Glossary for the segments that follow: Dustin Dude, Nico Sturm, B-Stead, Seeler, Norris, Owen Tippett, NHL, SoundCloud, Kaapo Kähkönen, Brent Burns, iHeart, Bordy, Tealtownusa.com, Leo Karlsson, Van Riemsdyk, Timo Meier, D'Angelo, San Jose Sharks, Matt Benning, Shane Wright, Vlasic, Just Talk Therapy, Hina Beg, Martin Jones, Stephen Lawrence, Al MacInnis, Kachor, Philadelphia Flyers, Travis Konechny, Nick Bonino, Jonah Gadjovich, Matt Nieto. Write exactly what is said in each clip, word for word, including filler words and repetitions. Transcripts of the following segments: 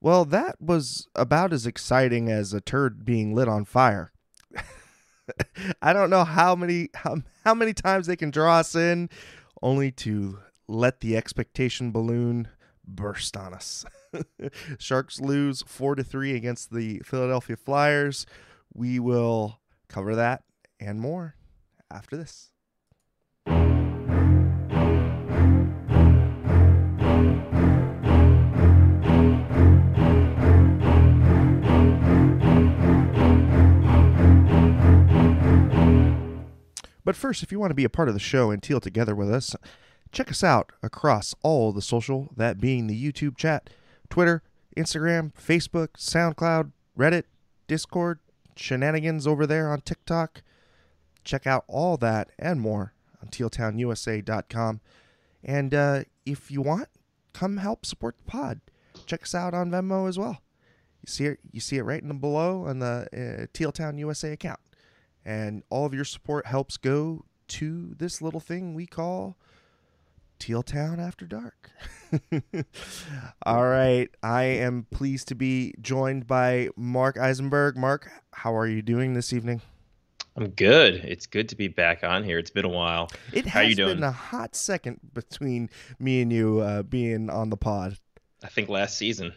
Well, that was about as exciting as a turd being lit on fire. I don't know how many how, how many times they can draw us in only to let the expectation balloon burst on us. Sharks lose four to three against the Philadelphia Flyers. We will cover that and more after this. But first, if you want to be a part of the show and Teal together with us, check us out across all the social, that being the YouTube chat, Twitter, Instagram, Facebook, SoundCloud, Reddit, Discord, shenanigans over there on TikTok. Check out all that and more on teal town u s a dot com. And uh, if you want, come help support the pod. Check us out on Venmo as well. You see it, you see it right in the below on the uh, Tealtown U S A account. And all of your support helps go to this little thing we call Teal Town After Dark. All right. I am pleased to be joined by Mark Eisenberg. Mark, how are you doing this evening? I'm good. It's good to be back on here. It's been a while. It has how you doing? Been a hot second between me and you uh, being on the pod. I think last season.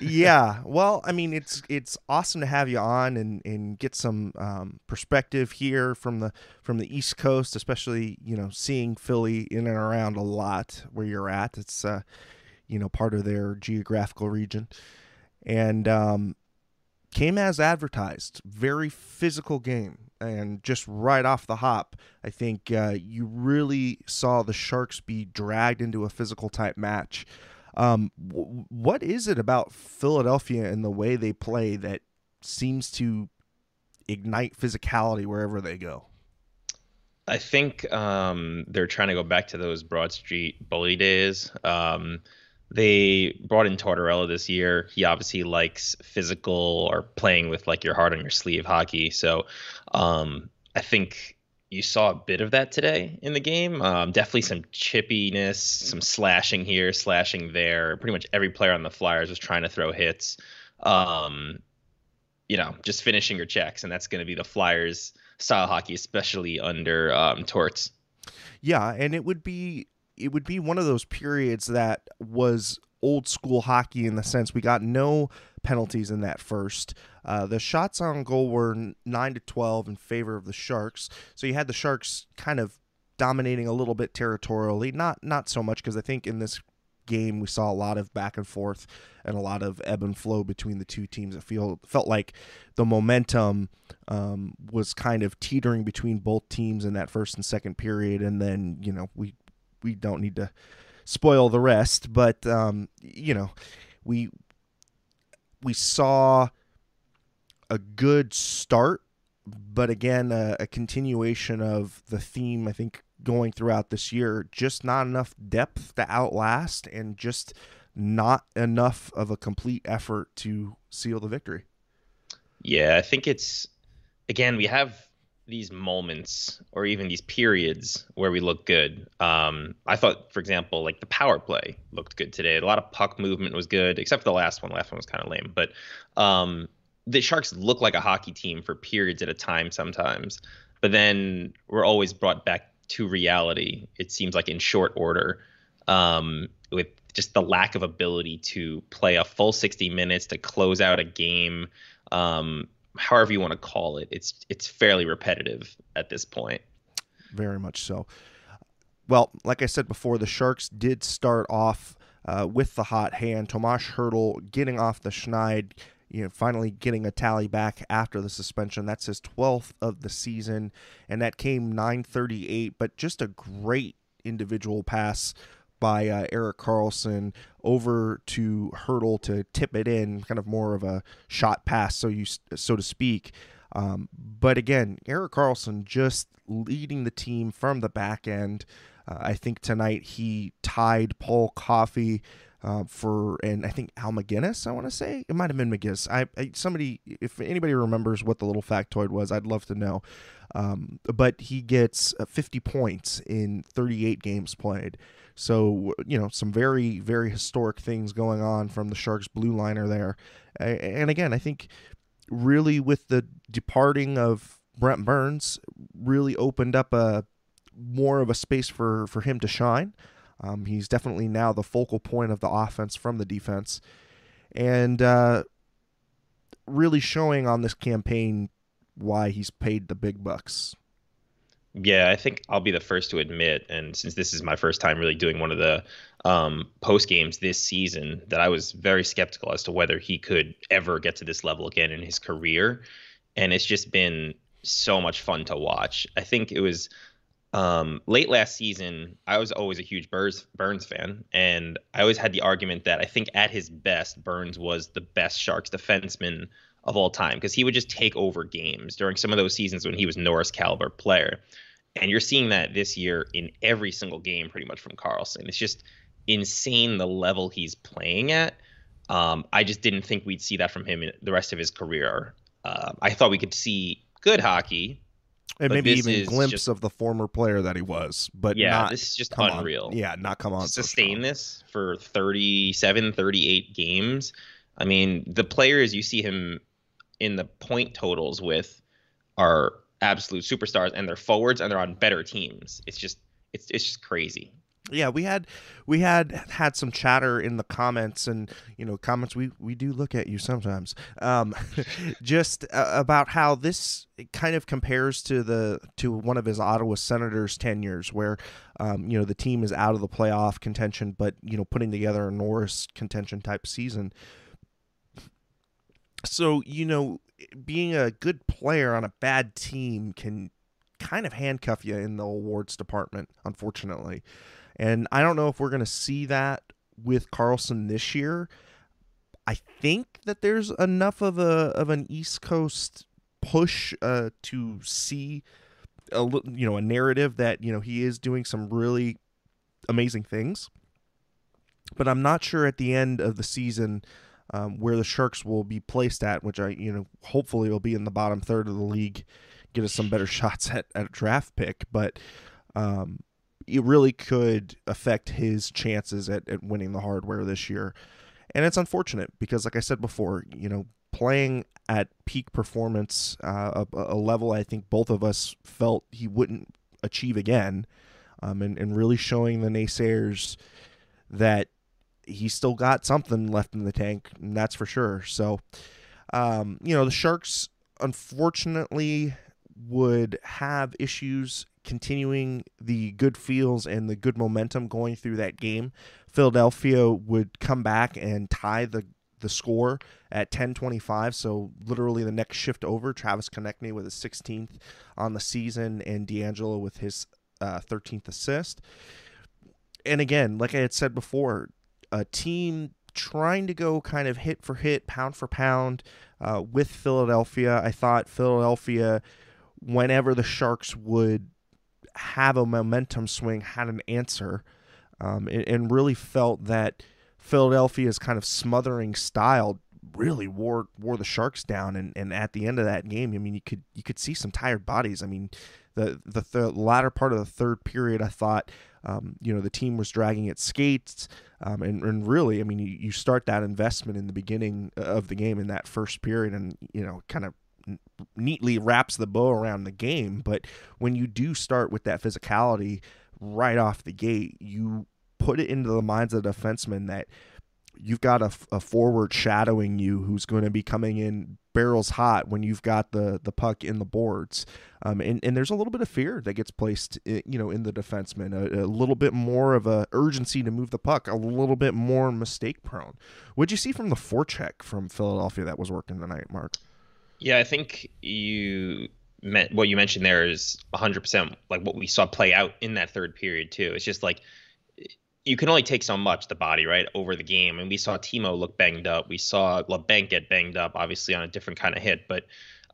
Yeah. Well, I mean, it's it's awesome to have you on and, and get some um, perspective here from the from the East Coast, especially, you know, seeing Philly in and around a lot where you're at. It's, uh, you know, part of their geographical region. And um, came as advertised, very physical game. And just right off the hop, I think uh, you really saw the Sharks be dragged into a physical type match. Um, what is it about Philadelphia and the way they play that seems to ignite physicality wherever they go? I think um, they're trying to go back to those Broad Street bully days. Um, they brought in Tortorella this year. He obviously likes physical or playing with like your heart on your sleeve hockey. So um, I think you saw a bit of that today in the game. Um, definitely some chippiness, some slashing here, slashing there. Pretty much every player on the Flyers was trying to throw hits. Um, you know, just finishing your checks, and that's going to be the Flyers' style hockey, especially under um, Torts. Yeah, and it would be it would be one of those periods that was old school hockey in the sense we got no penalties in that first. Uh, the shots on goal were nine to twelve in favor of the Sharks. So you had the Sharks kind of dominating a little bit territorially. Not not so much, because I think in this game we saw a lot of back and forth and a lot of ebb and flow between the two teams. It feel, felt like the momentum um, was kind of teetering between both teams in that first and second period. And then, you know, we, we don't need to spoil the rest. But, um, you know, we we saw a good start, but again, a, a continuation of the theme, I think, going throughout this year, just not enough depth to outlast and just not enough of a complete effort to seal the victory. Yeah, I think it's, again, we have these moments or even these periods where we look good. Um, I thought, for example, like the power play looked good today. A lot of puck movement was good, except for the last one. The last one was kind of lame, but um, the Sharks look like a hockey team for periods at a time sometimes, but then we're always brought back to reality. It seems like in short order, um, with just the lack of ability to play a full sixty minutes, to close out a game, um, however you want to call it. It's, it's fairly repetitive at this point. Very much so. Well, like I said before, the Sharks did start off uh, with the hot hand. Tomáš Hertl getting off the schneid, you know, finally getting a tally back after the suspension. That's his twelfth of the season, and that came nine thirty-eight, but just a great individual pass by uh, Erik Karlsson over to Hertl to tip it in, kind of more of a shot pass, so you so to speak. Um, but again, Erik Karlsson just leading the team from the back end. Uh, I think tonight he tied Paul Coffey uh, for, and I think Al MacInnis, I want to say. It might have been McGinnis. I, I Somebody, if anybody remembers what the little factoid was, I'd love to know. Um, but he gets fifty points in thirty-eight games played. So, you know, some very, very historic things going on from the Sharks' blue liner there. And again, I think really with the departing of Brent Burns, really opened up a more of a space for, for him to shine. Um, he's definitely now the focal point of the offense from the defense, and uh, really showing on this campaign why he's paid the big bucks. Yeah, I think I'll be the first to admit, and since this is my first time really doing one of the um, post games this season, that I was very skeptical as to whether he could ever get to this level again in his career. And it's just been so much fun to watch. I think it was um, late last season, I was always a huge Burns, Burns fan, and I always had the argument that I think at his best, Burns was the best Sharks defenseman of all time, because he would just take over games during some of those seasons when he was Norris caliber player. And you're seeing that this year in every single game, pretty much, from Karlsson. It's just insane the level he's playing at. Um, I just didn't think we'd see that from him in the rest of his career. Uh, I thought we could see good hockey, and maybe even a glimpse just, of the former player that he was. But yeah, not, this is just unreal. On. Yeah, not come on. Sustain this for thirty-seven, thirty-eight games. I mean, the players you see him in the point totals with are absolute superstars, and they're forwards, and they're on better teams. It's just, it's it's just crazy. Yeah, we had we had had some chatter in the comments, and you know, comments we we do look at you sometimes. Um, just uh, about how this kind of compares to the to one of his Ottawa Senators tenures, where um, you know, the team is out of the playoff contention, but you know, putting together a Norris contention type season. So, you know, being a good player on a bad team can kind of handcuff you in the awards department, unfortunately. And I don't know if we're going to see that with Karlsson this year. I think that there's enough of a of an East Coast push uh, to see a, you know, a narrative that, you know, he is doing some really amazing things. But I'm not sure at the end of the season Um, where the Sharks will be placed at, which I, you know, hopefully will be in the bottom third of the league, get us some better shots at, at a draft pick, but um, it really could affect his chances at, at winning the hardware this year. And it's unfortunate because, like I said before, you know, playing at peak performance, uh, a, a level I think both of us felt he wouldn't achieve again, um, and, and really showing the naysayers that he's still got something left in the tank, and that's for sure. So, um, you know, the Sharks, unfortunately, would have issues continuing the good feels and the good momentum going through that game. Philadelphia would come back and tie the, the score at ten twenty-five, so literally the next shift over, Travis Konechny with his sixteenth on the season and D'Angelo with his uh, thirteenth assist. And again, like I had said before, a team trying to go kind of hit for hit, pound for pound uh, with Philadelphia. I thought Philadelphia, whenever the Sharks would have a momentum swing, had an answer, um, and, and really felt that Philadelphia's kind of smothering style really wore wore the Sharks down. And, and at the end of that game, I mean, you could you could see some tired bodies. I mean, the the, the latter part of the third period, I thought, Um, you know, the team was dragging its skates, um, and, and really, I mean, you, you start that investment in the beginning of the game in that first period, and, you know, kind of neatly wraps the bow around the game. But when you do start with that physicality right off the gate, you put it into the minds of the defensemen that you've got a, a forward shadowing you who's going to be coming in barrels hot when you've got the the puck in the boards, um, and and there's a little bit of fear that gets placed, in, you know, in the defenseman, a, a little bit more of a urgency to move the puck, a little bit more mistake prone. What'd you see from the forecheck from Philadelphia that was working tonight, Mark? Yeah, I think you meant what you mentioned there is one hundred percent like what we saw play out in that third period too. It's just like, you can only take so much, the body, right, over the game. And we saw Timo look banged up. We saw Labanc get banged up, obviously on a different kind of hit. But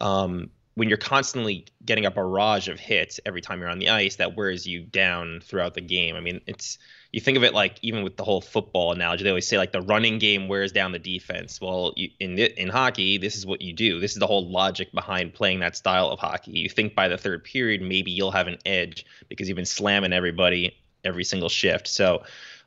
um, when you're constantly getting a barrage of hits every time you're on the ice, that wears you down throughout the game. I mean, it's, you think of it like, even with the whole football analogy, they always say like the running game wears down the defense. Well, you, in in hockey, this is what you do. This is the whole logic behind playing that style of hockey. You think by the third period, maybe you'll have an edge because you've been slamming everybody every single shift. So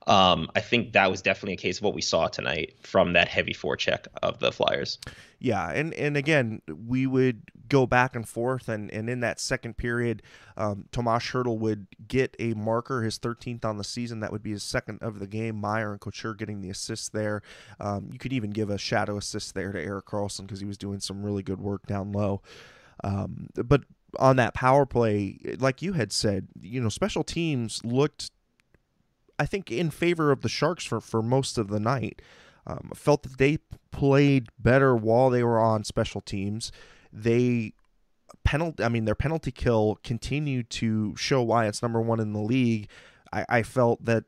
um, I think that was definitely a case of what we saw tonight from that heavy forecheck of the Flyers. Yeah, and, and again, we would go back and forth, and, and in that second period, um, Tomáš Hertl would get a marker, his thirteenth on the season. That would be his second of the game. Meier and Couture getting the assist there. Um, you could even give a shadow assist there to Erik Karlsson because he was doing some really good work down low. Um, but on that power play, like you had said, you know, special teams looked, I think, in favor of the Sharks for, for most of the night. Um, felt that they played better while they were on special teams. They penalty, I mean, their penalty kill continued to show why it's number one in the league. I, I felt that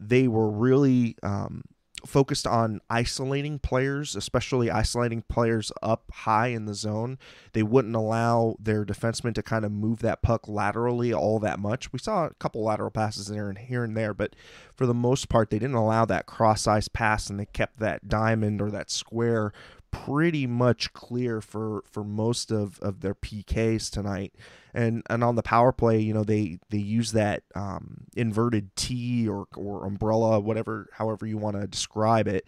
they were really um, focused on isolating players, especially isolating players up high in the zone. They wouldn't allow their defensemen to kind of move that puck laterally all that much. We saw a couple lateral passes there and here and there, but for the most part, they didn't allow that cross-ice pass, and they kept that diamond or that square pretty much clear for, for most of, of their P Ks tonight. And and on the power play, you know, they, they use that um, inverted T or, or umbrella, whatever, however you want to describe it.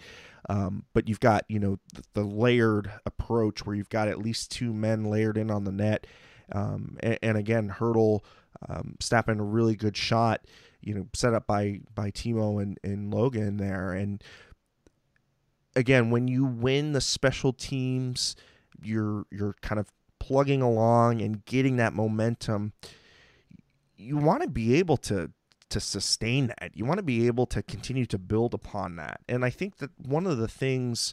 Um, but you've got, you know, the, the layered approach where you've got at least two men layered in on the net. Um, and, and again, Hertl um, snapping a really good shot, you know, set up by, by Timo and, and Logan there. And again, when you win the special teams, you're you're kind of plugging along and getting that momentum. You want to be able to to sustain that. You want to be able to continue to build upon that. And I think that one of the things,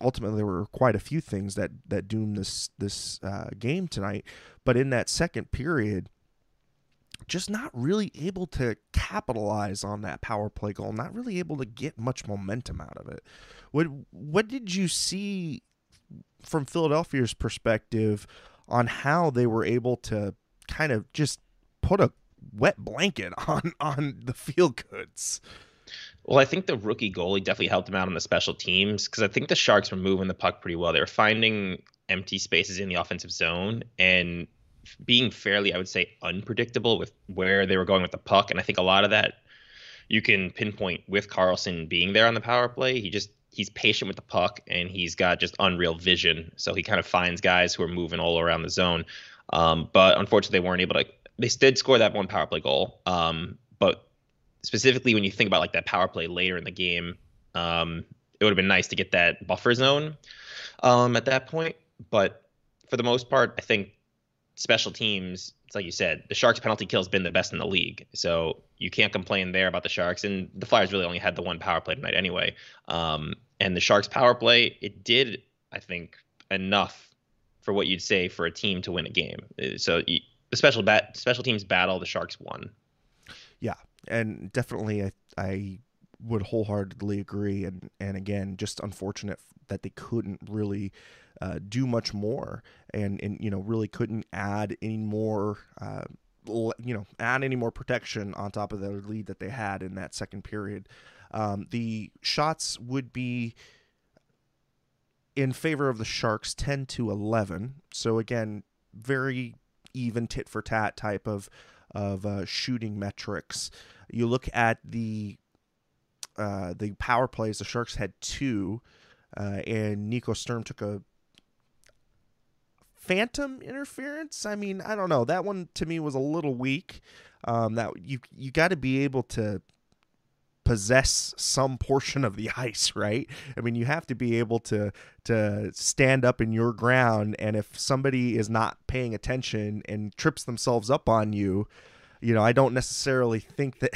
ultimately, there were quite a few things that that doomed this this uh, game tonight. But in that second period, just not really able to capitalize on that power play goal, not really able to get much momentum out of it. What what did you see from Philadelphia's perspective on how they were able to kind of just put a wet blanket on, on the field goods? Well, I think the rookie goalie definitely helped them out on the special teams because I think the Sharks were moving the puck pretty well. They were finding empty spaces in the offensive zone and being fairly, I would say, unpredictable with where they were going with the puck. And I think a lot of that you can pinpoint with Karlsson being there on the power play. He just, he's patient with the puck and he's got just unreal vision. So he kind of finds guys who are moving all around the zone. Um, but unfortunately, they weren't able to, they did score that one power play goal. Um, but specifically when you think about like that power play later in the game, um, it would have been nice to get that buffer zone um, at that point. But for the most part, I think special teams, it's like you said, the Sharks' penalty kill has been the best in the league. So you can't complain there about the Sharks. And the Flyers really only had the one power play tonight anyway. Um, and the Sharks' power play, it did, I think, enough for what you'd say for a team to win a game. So you, the special bat, special teams battle, the Sharks won. Yeah, and definitely I, I would wholeheartedly agree. And, and again, just unfortunate that they couldn't really Uh, do much more and, and, you know, really couldn't add any more, uh, you know, add any more protection on top of the lead that they had in that second period. Um, the shots would be in favor of the Sharks ten to eleven. So again, very even tit for tat type of, of uh, shooting metrics. You look at the, uh, the power plays, the Sharks had two uh, and Nico Sturm took a phantom interference. I mean, I don't know. That one to me was a little weak. Um, that you you got to be able to possess some portion of the ice, right? I mean, you have to be able to to stand up in your ground. And if somebody is not paying attention and trips themselves up on you, you know, I don't necessarily think that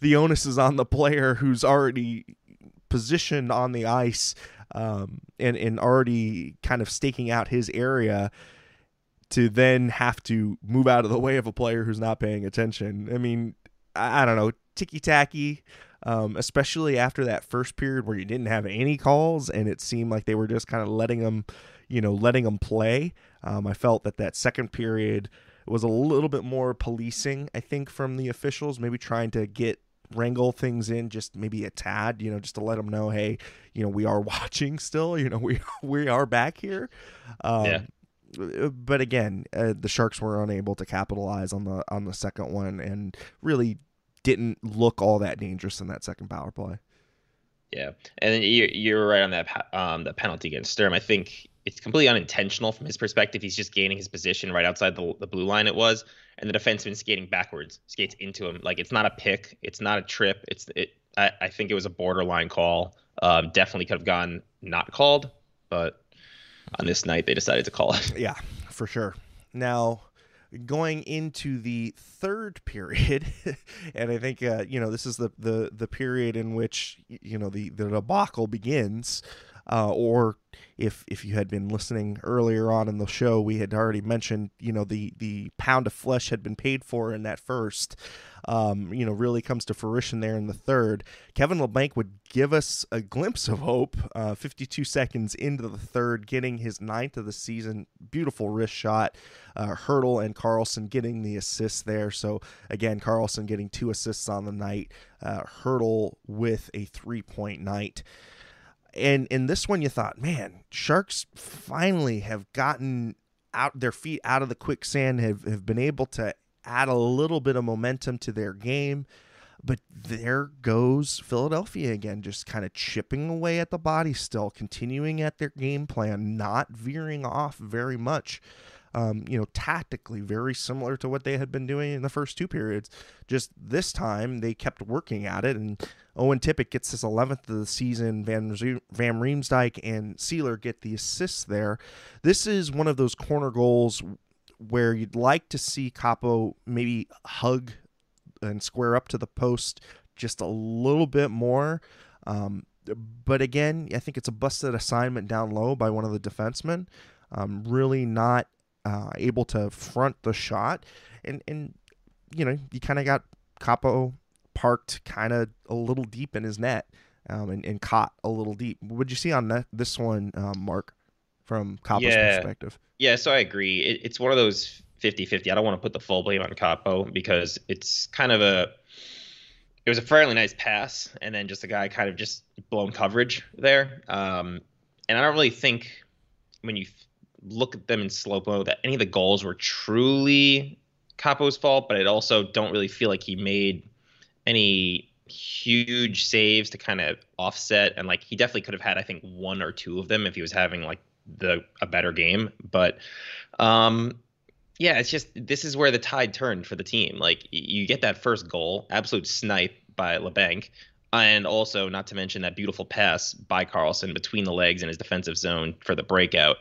the onus is on the player who's already positioned on the ice um, and, and already kind of staking out his area to then have to move out of the way of a player who's not paying attention. I mean, I, I don't know. ticky-tacky, um, especially after that first period where you didn't have any calls and it seemed like they were just kind of letting them, you know, letting them play. Um, I felt that that second period was a little bit more policing, I think, from the officials, maybe trying to get wrangle things in just maybe a tad, you know, just to let them know, hey, you know, we are watching still, you know, we, we are back here. Um, yeah. But again, uh, the Sharks were unable to capitalize on the on the second one and really didn't look all that dangerous in that second power play. Yeah, and you're, you're right on that um, the penalty against Sturm. I think it's completely unintentional from his perspective. He's just gaining his position right outside the, the blue line it was, and the defenseman skating backwards, skates into him. Like, it's not a pick. It's not a trip. It's it. I, I think it was a borderline call. Um, definitely could have gone not called, but on this night they decided to call it. Yeah, for sure. Now, going into the third period, and I think, uh, you know, this is the, the, the period in which, you know, the, the debacle begins. Uh, or if if you had been listening earlier on in the show, we had already mentioned, you know, the, the pound of flesh had been paid for in that first, um, you know, really comes to fruition there in the third. Kevin Labanc would give us a glimpse of hope, uh, fifty-two seconds into the third, getting his ninth of the season, beautiful wrist shot, uh, Hertl and Karlsson getting the assist there. So again, Karlsson getting two assists on the night, uh, Hertl with a three-point night. And in this one, you thought, man, Sharks finally have gotten out their feet out of the quicksand, have, have been able to add a little bit of momentum to their game. But there goes Philadelphia again, just kind of chipping away at the body still, continuing at their game plan, not veering off very much. Um, you know, tactically very similar to what they had been doing in the first two periods. Just this time they kept working at it, and Owen Tippett gets his eleventh of the season. Van, Van Riemsdyk and Seeler get the assists there. This is one of those corner goals where you'd like to see Kaapo maybe hug and square up to the post just a little bit more. Um, but again, I think it's a busted assignment down low by one of the defensemen. Um, really not Uh, able to front the shot, and and you know, you kind of got Kaapo parked kind of a little deep in his net, um, and, and caught a little deep. What did you see on that, this one, um, Mark, from Kaapo's yeah. perspective? Yeah, so I agree. It, it's one of those fifty-fifty. I don't want to put the full blame on Kaapo because it's kind of a it was a fairly nice pass, and then just a guy kind of just blown coverage there. Um, and I don't really think when you look at them in slow-mo that any of the goals were truly Kaapo's fault, but I also don't really feel like he made any huge saves to kind of offset. And like, he definitely could have had, I think, one or two of them if he was having like the, a better game. But um, yeah, it's just, this is where the tide turned for the team. Like, you get that first goal, absolute snipe by Labanc. And also, not to mention that beautiful pass by Karlsson between the legs in his defensive zone for the breakout.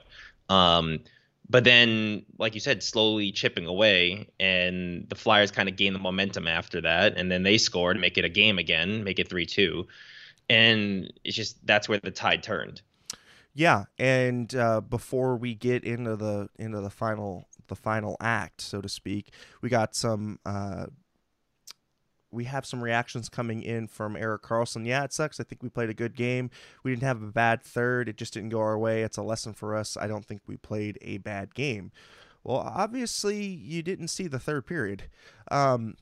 Um, but then, like you said, slowly chipping away, and the Flyers kind of gained the momentum after that. And then they scored, make it a game again, make it three two. And it's just, that's where the tide turned. Yeah. And, uh, before we get into the, into the final, the final act, so to speak, we got some, uh, we have some reactions coming in from Erik Karlsson. Yeah, it sucks. I think we played a good game. We didn't have a bad third. It just didn't go our way. It's a lesson for us. I don't think we played a bad game. Well, obviously you didn't see the third period. Um,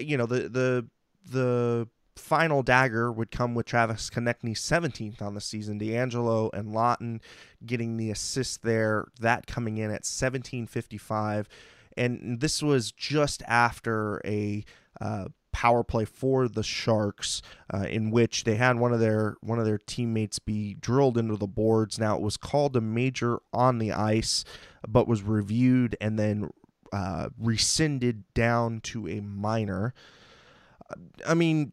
you know, the the the final dagger would come with Travis Konechny, seventeenth on the season. D'Angelo and Lawton getting the assist there. That coming in at seventeen fifty-five, and this was just after a uh, power play for the Sharks, uh, in which they had one of their one of their teammates be drilled into the boards. Now, it was called a major on the ice, but was reviewed and then uh, rescinded down to a minor. I mean,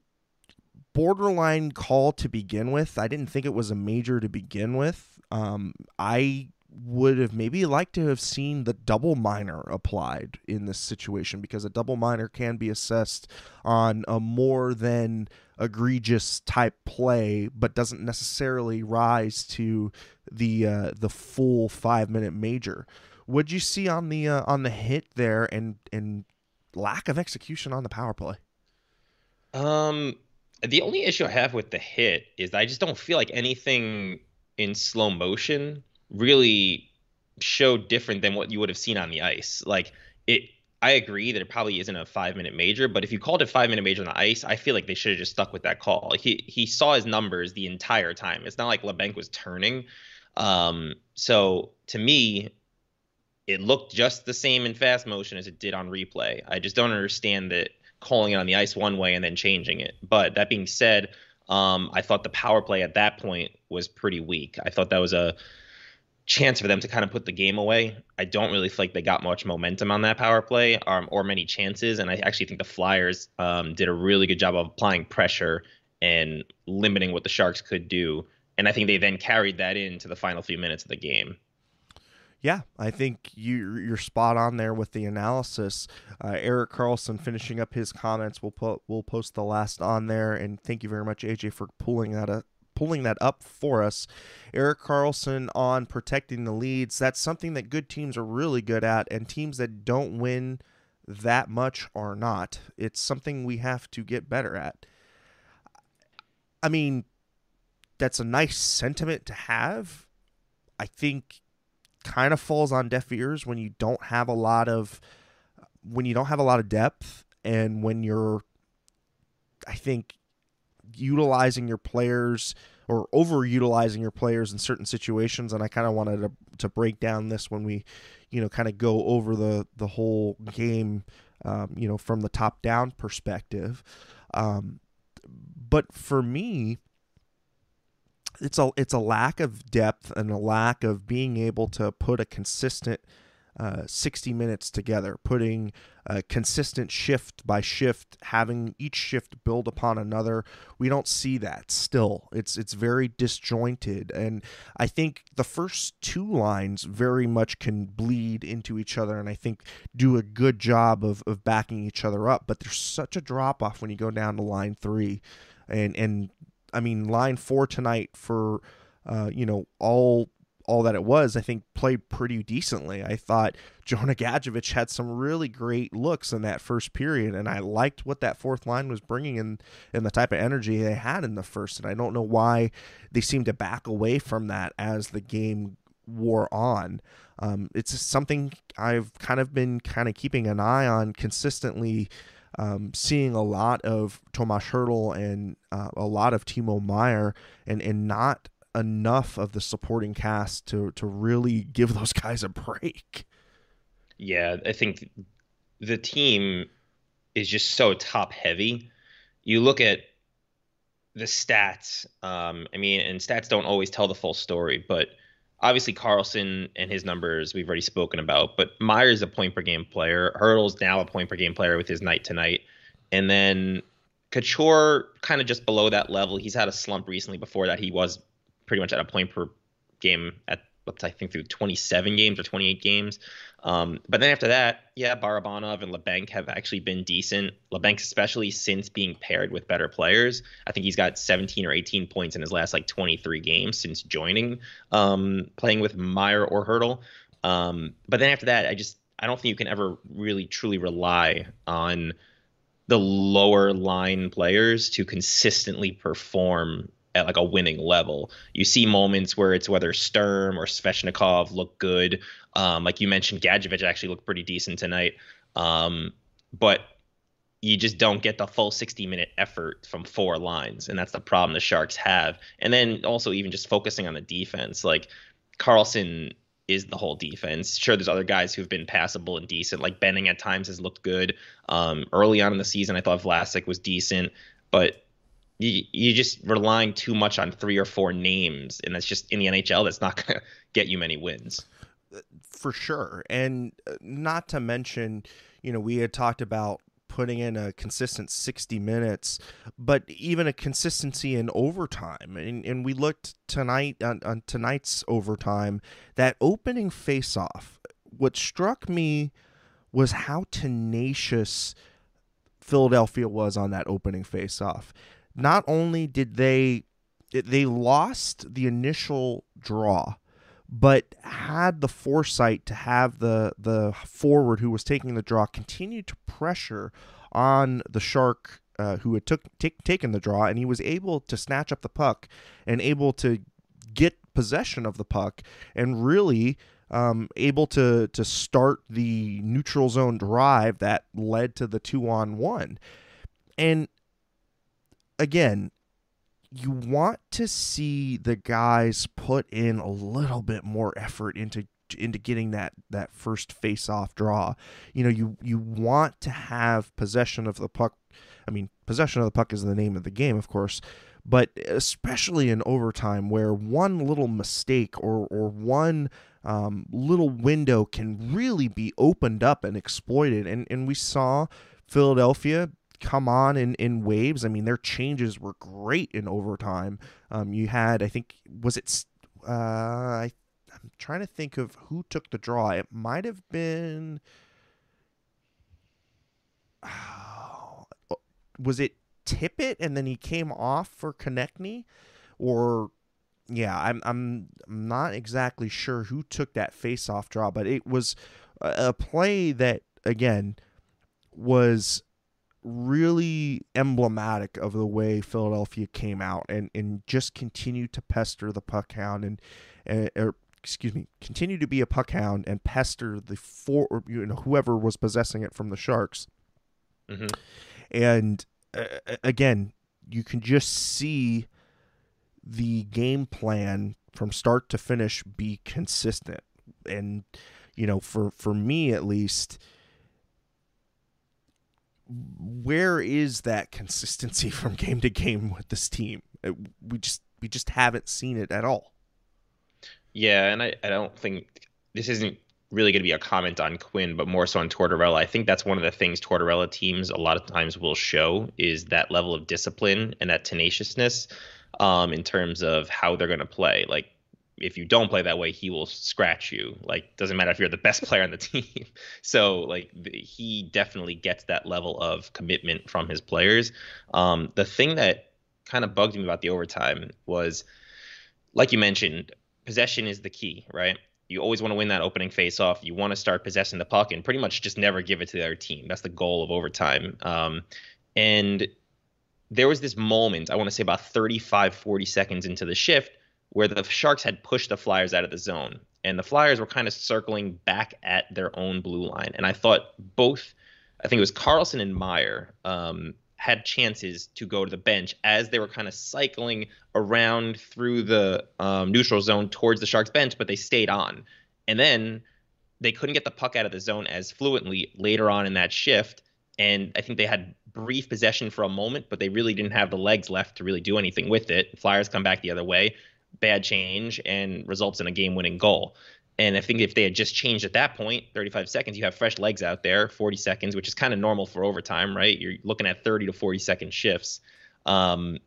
borderline call to begin with. I didn't think it was a major to begin with. Um, I would have maybe liked to have seen the double minor applied in this situation, because a double minor can be assessed on a more than egregious type play, but doesn't necessarily rise to the uh, the full five minute major. What'd you see on the uh, on the hit there, and and lack of execution on the power play? Um, the only issue I have with the hit is I just don't feel like anything in slow motion really showed different than what you would have seen on the ice. Like it, I agree that it probably isn't a five minute major, but if you called it five minute major on the ice, I feel like they should have just stuck with that call. He, he saw his numbers the entire time. It's not like Labanc was turning. Um, so to me, it looked just the same in fast motion as it did on replay. I just don't understand that calling it on the ice one way and then changing it. But that being said, um, I thought the power play at that point was pretty weak. I thought that was a chance for them to kind of put the game away. I don't really feel like they got much momentum on that power play um, or many chances. And I actually think the Flyers um, did a really good job of applying pressure and limiting what the Sharks could do. And I think they then carried that into the final few minutes of the game. Yeah, I think you, you're spot on there with the analysis. Uh, Erik Karlsson finishing up his comments. We'll put we'll post the last on there, and thank you very much, A J, for pulling that up, pulling that up for us. Erik Karlsson on protecting the leads. That's something that good teams are really good at, and teams that don't win that much are not. It's something we have to get better at. I mean, that's a nice sentiment to have. I think kind of falls on deaf ears when you don't have a lot of when you don't have a lot of depth, and when you're, I think, utilizing your players or overutilizing your players in certain situations. And I kind of wanted to, to break down this when we, you know, kind of go over the the whole game, um, you know, from the top down perspective. Um, but for me, It's a it's a lack of depth and a lack of being able to put a consistent uh, sixty minutes together, putting a consistent shift by shift, having each shift build upon another. We don't see that still. It's it's very disjointed, and I think the first two lines very much can bleed into each other, and I think do a good job of of backing each other up. But there's such a drop off when you go down to line three, and and. I mean, line four tonight for, uh, you know, all all that it was, I think, played pretty decently. I thought Jonah Gadjovich had some really great looks in that first period, and I liked what that fourth line was bringing in and the type of energy they had in the first, and I don't know why they seemed to back away from that as the game wore on. Um, it's something I've kind of been kind of keeping an eye on consistently. Um, seeing a lot of Tomáš Hertl and uh, a lot of Timo Meier, and, and not enough of the supporting cast to to really give those guys a break. Yeah, I think the team is just so top heavy. You look at the stats. Um, I mean, and stats don't always tell the full story, but obviously Karlsson and his numbers we've already spoken about, but Meyer's a point per game player. Hertl's now a point per game player with his night tonight. And then Couture kind of just below that level. He's had a slump recently. Before that, he was pretty much at a point per game at, I think, through twenty-seven games or twenty-eight games. Um, but then after that, yeah, Barabanov and Labanc have actually been decent. Labanc, especially since being paired with better players. I think he's got seventeen or eighteen points in his last like twenty-three games since joining, um, playing with Meier or Hertl. Um, but then after that, I just, I don't think you can ever really truly rely on the lower line players to consistently perform at like a winning level. You see moments where it's whether Sturm or Svechnikov look good. Um, like you mentioned, Gadjovich actually looked pretty decent tonight. Um, but you just don't get the full sixty-minute effort from four lines, and that's the problem the Sharks have. And then also even just focusing on the defense. Like Karlsson is the whole defense. Sure, there's other guys who've been passable and decent. Like Benning at times has looked good. Um, early on in the season, I thought Vlasic was decent. But You, you're just relying too much on three or four names, and that's just in the N H L. That's not going to get you many wins, for sure. And not to mention, you know, we had talked about putting in a consistent sixty minutes, but even a consistency in overtime. And and we looked tonight on, on tonight's overtime, that opening faceoff. What struck me was how tenacious Philadelphia was on that opening faceoff. Not only did they they lost the initial draw, but had the foresight to have the the forward who was taking the draw continue to pressure on the Shark uh, who had took t- taken the draw, and he was able to snatch up the puck and able to get possession of the puck and really um, able to to start the neutral zone drive that led to the two on one. And again, you want to see the guys put in a little bit more effort into into getting that that first face-off draw. You know, you you want to have possession of the puck. I mean, possession of the puck is the name of the game, of course, but especially in overtime, where one little mistake or or one um, little window can really be opened up and exploited. And and we saw Philadelphia come on in, in waves. I mean, their changes were great in overtime. Um, you had, I think, was it, uh, I, I'm trying to think of who took the draw. It might have been, oh, was it Tippett? And then he came off for Konechny, or yeah, I'm, I'm, I'm not exactly sure who took that faceoff draw, but it was a, a play that, again, was really emblematic of the way Philadelphia came out and, and just continued to pester the puck hound and, and or, excuse me, continue to be a puck hound and pester the four, or, you know, whoever was possessing it from the Sharks. Mm-hmm. And uh, again, you can just see the game plan from start to finish be consistent. And, you know, for, for me at least, where is that consistency from game to game with this team? We just we just haven't seen it at all. Yeah, and I, I don't think this isn't really going to be a comment on Quinn, but more so on Tortorella. I think that's one of the things Tortorella teams a lot of times will show is that level of discipline and that tenaciousness um, in terms of how they're going to play. Like, if you don't play that way, he will scratch you. Like, doesn't matter if you're the best player on the team. So like the, he definitely gets that level of commitment from his players. Um, the thing that kind of bugged me about the overtime was, like you mentioned, possession is the key, right? You always want to win that opening faceoff. You want to start possessing the puck and pretty much just never give it to the other team. That's the goal of overtime. Um, and there was this moment, I want to say about thirty-five, forty seconds into the shift, where the Sharks had pushed the Flyers out of the zone. And the Flyers were kind of circling back at their own blue line. And I thought both, I think it was Karlsson and Meier, um, had chances to go to the bench as they were kind of cycling around through the um, neutral zone towards the Sharks bench, but they stayed on. And then they couldn't get the puck out of the zone as fluently later on in that shift. And I think they had brief possession for a moment, but they really didn't have the legs left to really do anything with it. The Flyers come back the other way. Bad change and results in a game-winning goal. And I think if they had just changed at that point, thirty-five seconds, you have fresh legs out there, forty seconds, which is kind of normal for overtime, right? You're looking at thirty to forty second shifts. Um,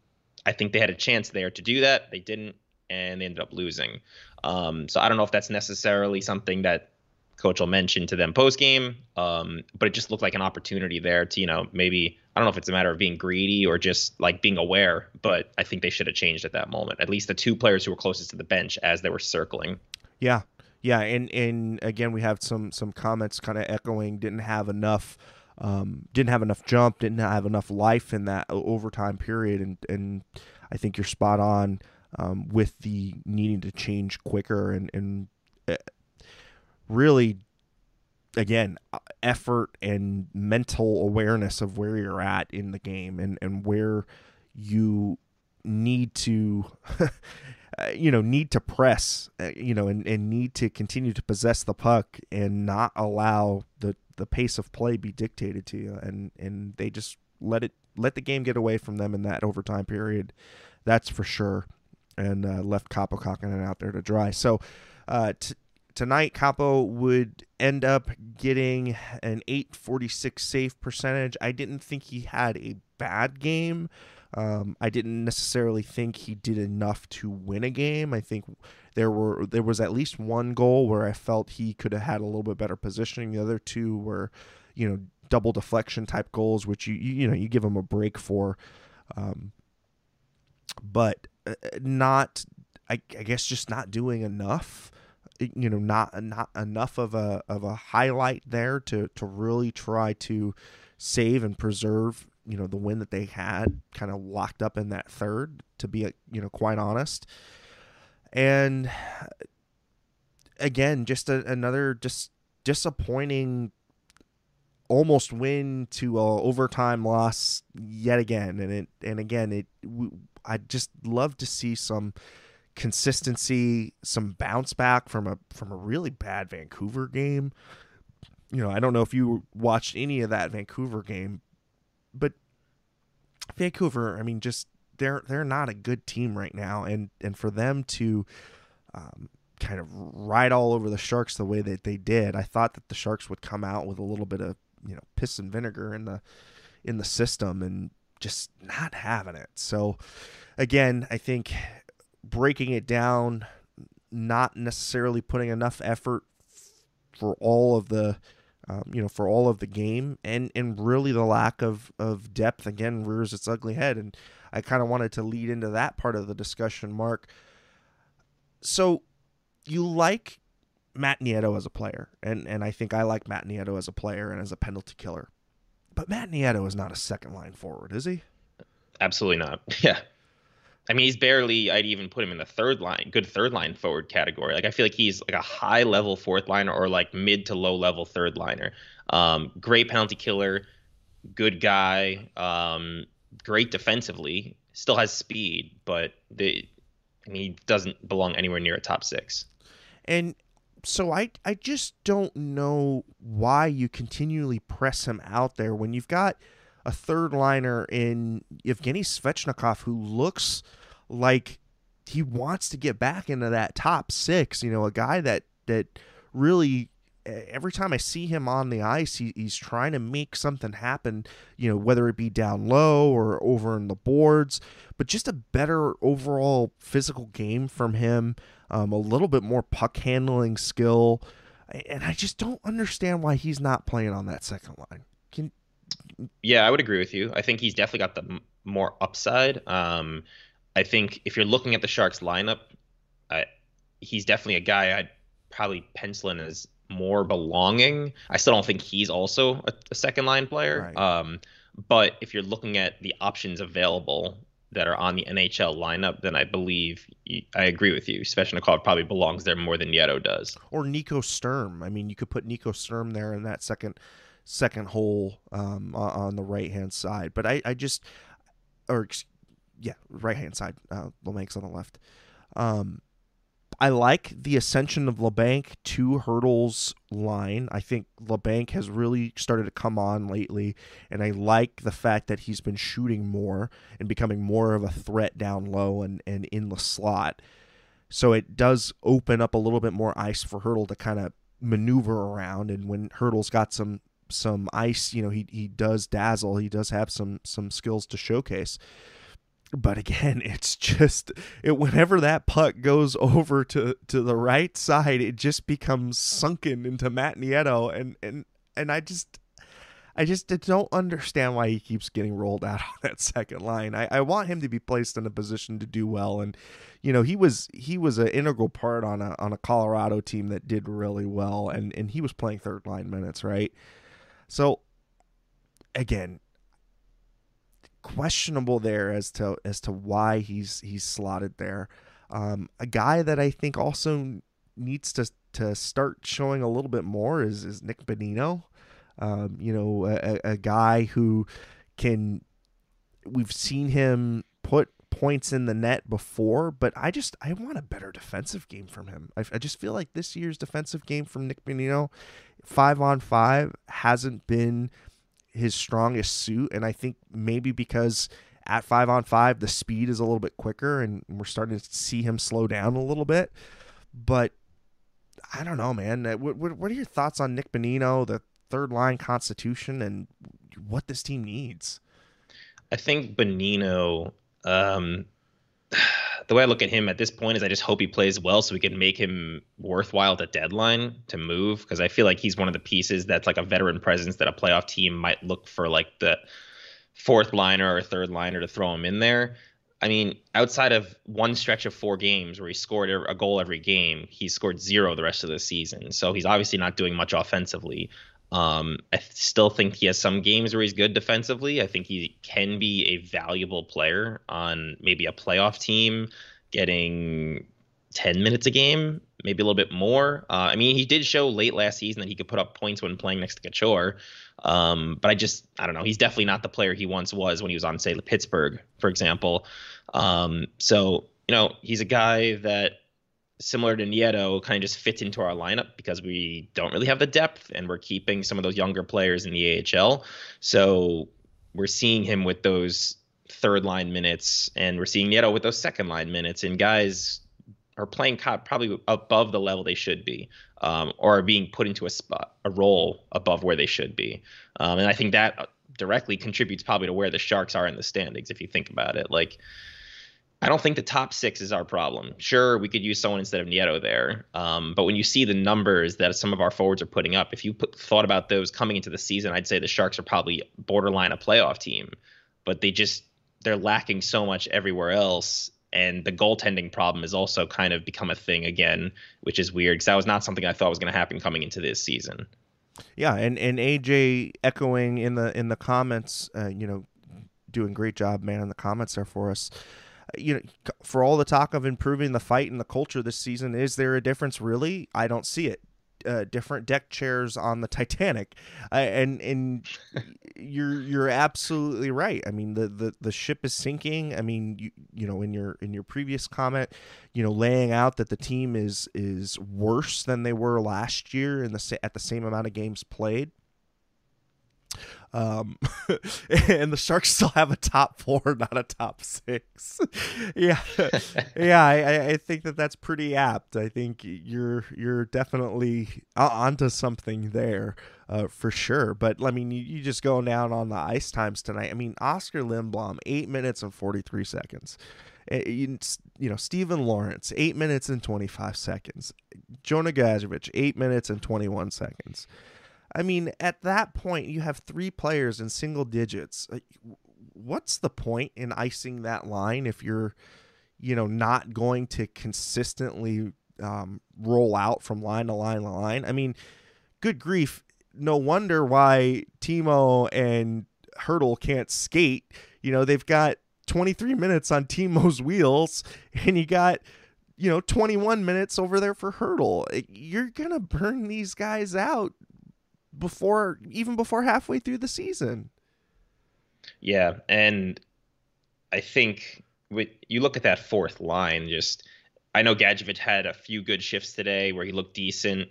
I think they had a chance there to do that. They didn't, and they ended up losing. Um, so I don't know if that's necessarily something that Coach will mention to them post-game, um, but it just looked like an opportunity there to, you know, maybe, I don't know if it's a matter of being greedy or just like being aware, but I think they should have changed at that moment, at least the two players who were closest to the bench as they were circling. Yeah. Yeah. And, and again, we have some, some comments kind of echoing, didn't have enough, um, didn't have enough jump, didn't have enough life in that overtime period. And, and I think you're spot on um, with the needing to change quicker and, and, uh, really, again, effort and mental awareness of where you're at in the game and, and where you need to, you know, need to press, you know, and, and need to continue to possess the puck and not allow the, the pace of play be dictated to you. And, and they just let it, let the game get away from them in that overtime period. That's for sure. And uh, left Kaapo Kähkönen out there to dry. So, uh, t- Tonight, Kaapo would end up getting an eight forty-six save percentage. I didn't think he had a bad game. Um, I didn't necessarily think he did enough to win a game. I think there were there was at least one goal where I felt he could have had a little bit better positioning. The other two were, you know, double deflection type goals, which you you, you know you give him a break for, um, but not I, I guess just not doing enough. You know, not not enough of a of a highlight there to, to really try to save and preserve you know, the win that they had kind of locked up in that third, to be, you know, quite honest. And again, just a, another just disappointing almost win to a overtime loss yet again. And it, and again, it, I'd just love to see some consistency, some bounce back from a, from a really bad Vancouver game. You know, I don't know if you watched any of that Vancouver game, but Vancouver, I mean, just they're, they're not a good team right now. And, and for them to um, kind of ride all over the Sharks the way that they did, I thought that the Sharks would come out with a little bit of, you know, piss and vinegar in the, in the system, and just not having it. So again, I think breaking it down, not necessarily putting enough effort for all of the, um, you know, for all of the game, and, and really the lack of, of depth again rears its ugly head. And I kind of wanted to lead into that part of the discussion, Mark. So you like Matt Nieto as a player, and, and I think I like Matt Nieto as a player and as a penalty killer, but Matt Nieto is not a second line forward, is he? Absolutely not. Yeah. I mean, he's barely, I'd even put him in the third line, good third line forward category. Like, I feel like he's like a high level fourth liner, or like mid to low level third liner. Um, great penalty killer, good guy, um, great defensively, still has speed, but the, I mean, he doesn't belong anywhere near a top six. And so I, I just don't know why you continually press him out there when you've got a third liner in Evgeny Svechnikov, who looks like he wants to get back into that top six. You know, a guy that, that really, every time I see him on the ice, he, he's trying to make something happen, you know, whether it be down low or over in the boards, but just a better overall physical game from him, um, a little bit more puck handling skill. And I just don't understand why he's not playing on that second line. Can Yeah, I would agree with you. I think he's definitely got the m- more upside. Um, I think if you're looking at the Sharks lineup, uh, he's definitely a guy I'd probably pencil in as more belonging. I still don't think he's also a, a second line player. Right. Um, but if you're looking at the options available that are on the N H L lineup, then I believe you, I agree with you. Svechnikov probably belongs there more than Nieto does. Or Nico Sturm. I mean, you could put Nico Sturm there in that second second hole um, on the right-hand side. But I, I just, or yeah, right-hand side, uh, Labanc's on the left. Um, I like the ascension of Labanc to Hertl's line. I think Labanc has really started to come on lately, and I like the fact that he's been shooting more and becoming more of a threat down low and, and in the slot. So it does open up a little bit more ice for Hertl to kind of maneuver around, and when Hertl's got some some ice, you know, he he does dazzle. He does have some some skills to showcase. But again, it's just it whenever that puck goes over to to the right side, it just becomes sunken into Matt Nieto, and and and I just I just don't understand why he keeps getting rolled out on that second line. I, I want him to be placed in a position to do well, and you know, he was he was an integral part on a on a Colorado team that did really well, and and he was playing third line minutes, right? So, again, questionable there as to as to why he's he's slotted there. Um, a guy that I think also needs to to start showing a little bit more is is Nick Bonino. Um, you know, a, a guy who can, we've seen him put points in the net before, but I just, I want a better defensive game from him. I, I just feel like this year's defensive game from Nick Bonino, five on five, hasn't been his strongest suit. And I think maybe because at five on five, the speed is a little bit quicker and we're starting to see him slow down a little bit, but I don't know, man. What, what, what are your thoughts on Nick Bonino, the third line constitution, and what this team needs? I think Bonino, um, the way I look at him at this point is I just hope he plays well so we can make him worthwhile at the deadline to move, because I feel like he's one of the pieces that's like a veteran presence that a playoff team might look for, like the fourth liner or third liner to throw him in there. I mean, outside of one stretch of four games where he scored a goal every game, he scored zero the rest of the season. So he's obviously not doing much offensively. Um, I still think he has some games where he's good defensively. I think he can be a valuable player on maybe a playoff team, getting ten minutes a game, maybe a little bit more. Uh, I mean, he did show late last season that he could put up points when playing next to Kachor. Um, but I just, I don't know. He's definitely not the player he once was when he was on, say, Pittsburgh, for example. Um, so, you know, he's a guy that, similar to Nieto, kind of just fits into our lineup because we don't really have the depth and we're keeping some of those younger players in the A H L. So we're seeing him with those third line minutes and we're seeing Nieto with those second line minutes, and guys are playing probably above the level they should be, um, or are being put into a spot, a role above where they should be. Um, and I think that directly contributes probably to where the Sharks are in the standings. If you think about it, like, I don't think the top six is our problem. Sure, we could use someone instead of Nieto there. Um, but when you see the numbers that some of our forwards are putting up, if you put, thought about those coming into the season, I'd say the Sharks are probably borderline a playoff team. But they just, they're lacking so much everywhere else. And the goaltending problem has also kind of become a thing again, which is weird, because that was not something I thought was going to happen coming into this season. Yeah, and, and A J echoing in the in the comments, uh, you know, doing great job, man, in the comments there for us. You know, for all the talk of improving the fight and the culture this season, is there a difference? Really? I don't see it. Uh, different deck chairs on the Titanic. Uh, and, and you're, you're absolutely right. I mean, the, the, the ship is sinking. I mean, you, you know, in your, in your previous comment, you know, laying out that the team is, is worse than they were last year in the, at the same amount of games played. Um, and the Sharks still have a top four, not a top six. yeah. Yeah. I, I think that that's pretty apt. I think you're, you're definitely onto something there, uh, for sure. But I mean, you, you just go down on the ice times tonight. I mean, Oscar Lindblom, eight minutes and forty-three seconds. You know, Stephen Lawrence, eight minutes and twenty-five seconds. Jonah Gadjovich, eight minutes and twenty-one seconds. I mean, at that point, you have three players in single digits. What's the point in icing that line if you're, you know, not going to consistently um, roll out from line to line to line? I mean, good grief. No wonder why Timo and Hertl can't skate. You know, they've got twenty-three minutes on Timo's wheels, and you got, you know, twenty-one minutes over there for Hertl. You're going to burn these guys out before even before halfway through the season. Yeah, and I think with, you look at that fourth line, just, I know Gadjovich had a few good shifts today where he looked decent.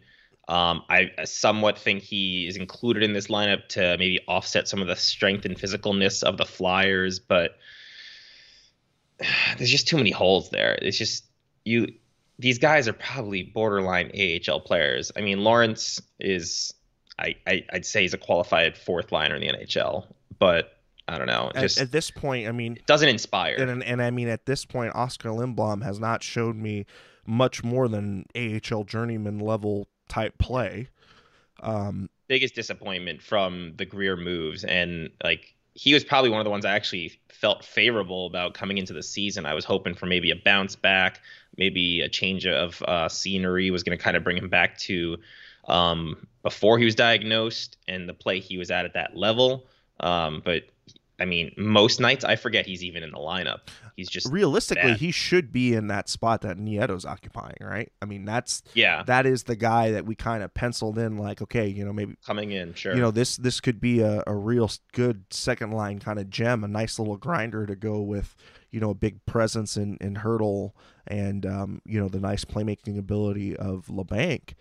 Um, I somewhat think he is included in this lineup to maybe offset some of the strength and physicalness of the Flyers, but there's just too many holes there. It's just, you, these guys are probably borderline A H L players. I mean, Lawrence is... I, I, I'd say he's a qualified fourth liner in the N H L, but I don't know. Just, at, at this point, I mean... It doesn't inspire. And, and I mean, at this point, Oscar Lindblom has not showed me much more than A H L journeyman level type play. Um, Biggest disappointment from the Greer moves. And like, he was probably one of the ones I actually felt favorable about coming into the season. I was hoping for maybe a bounce back, maybe a change of uh, scenery was going to kind of bring him back to... Um, before he was diagnosed and the play he was at at that level. Um, but I mean, most nights I forget he's even in the lineup. He's just realistically, bad. He should be in that spot that Nieto's occupying, right? I mean, that's, yeah, that is the guy that we kind of penciled in like, okay, you know, maybe coming in, sure. You know, this, this could be a, a real good second line kind of gem, a nice little grinder to go with, you know, a big presence in, in Hertl and, um, you know, the nice playmaking ability of Labanc.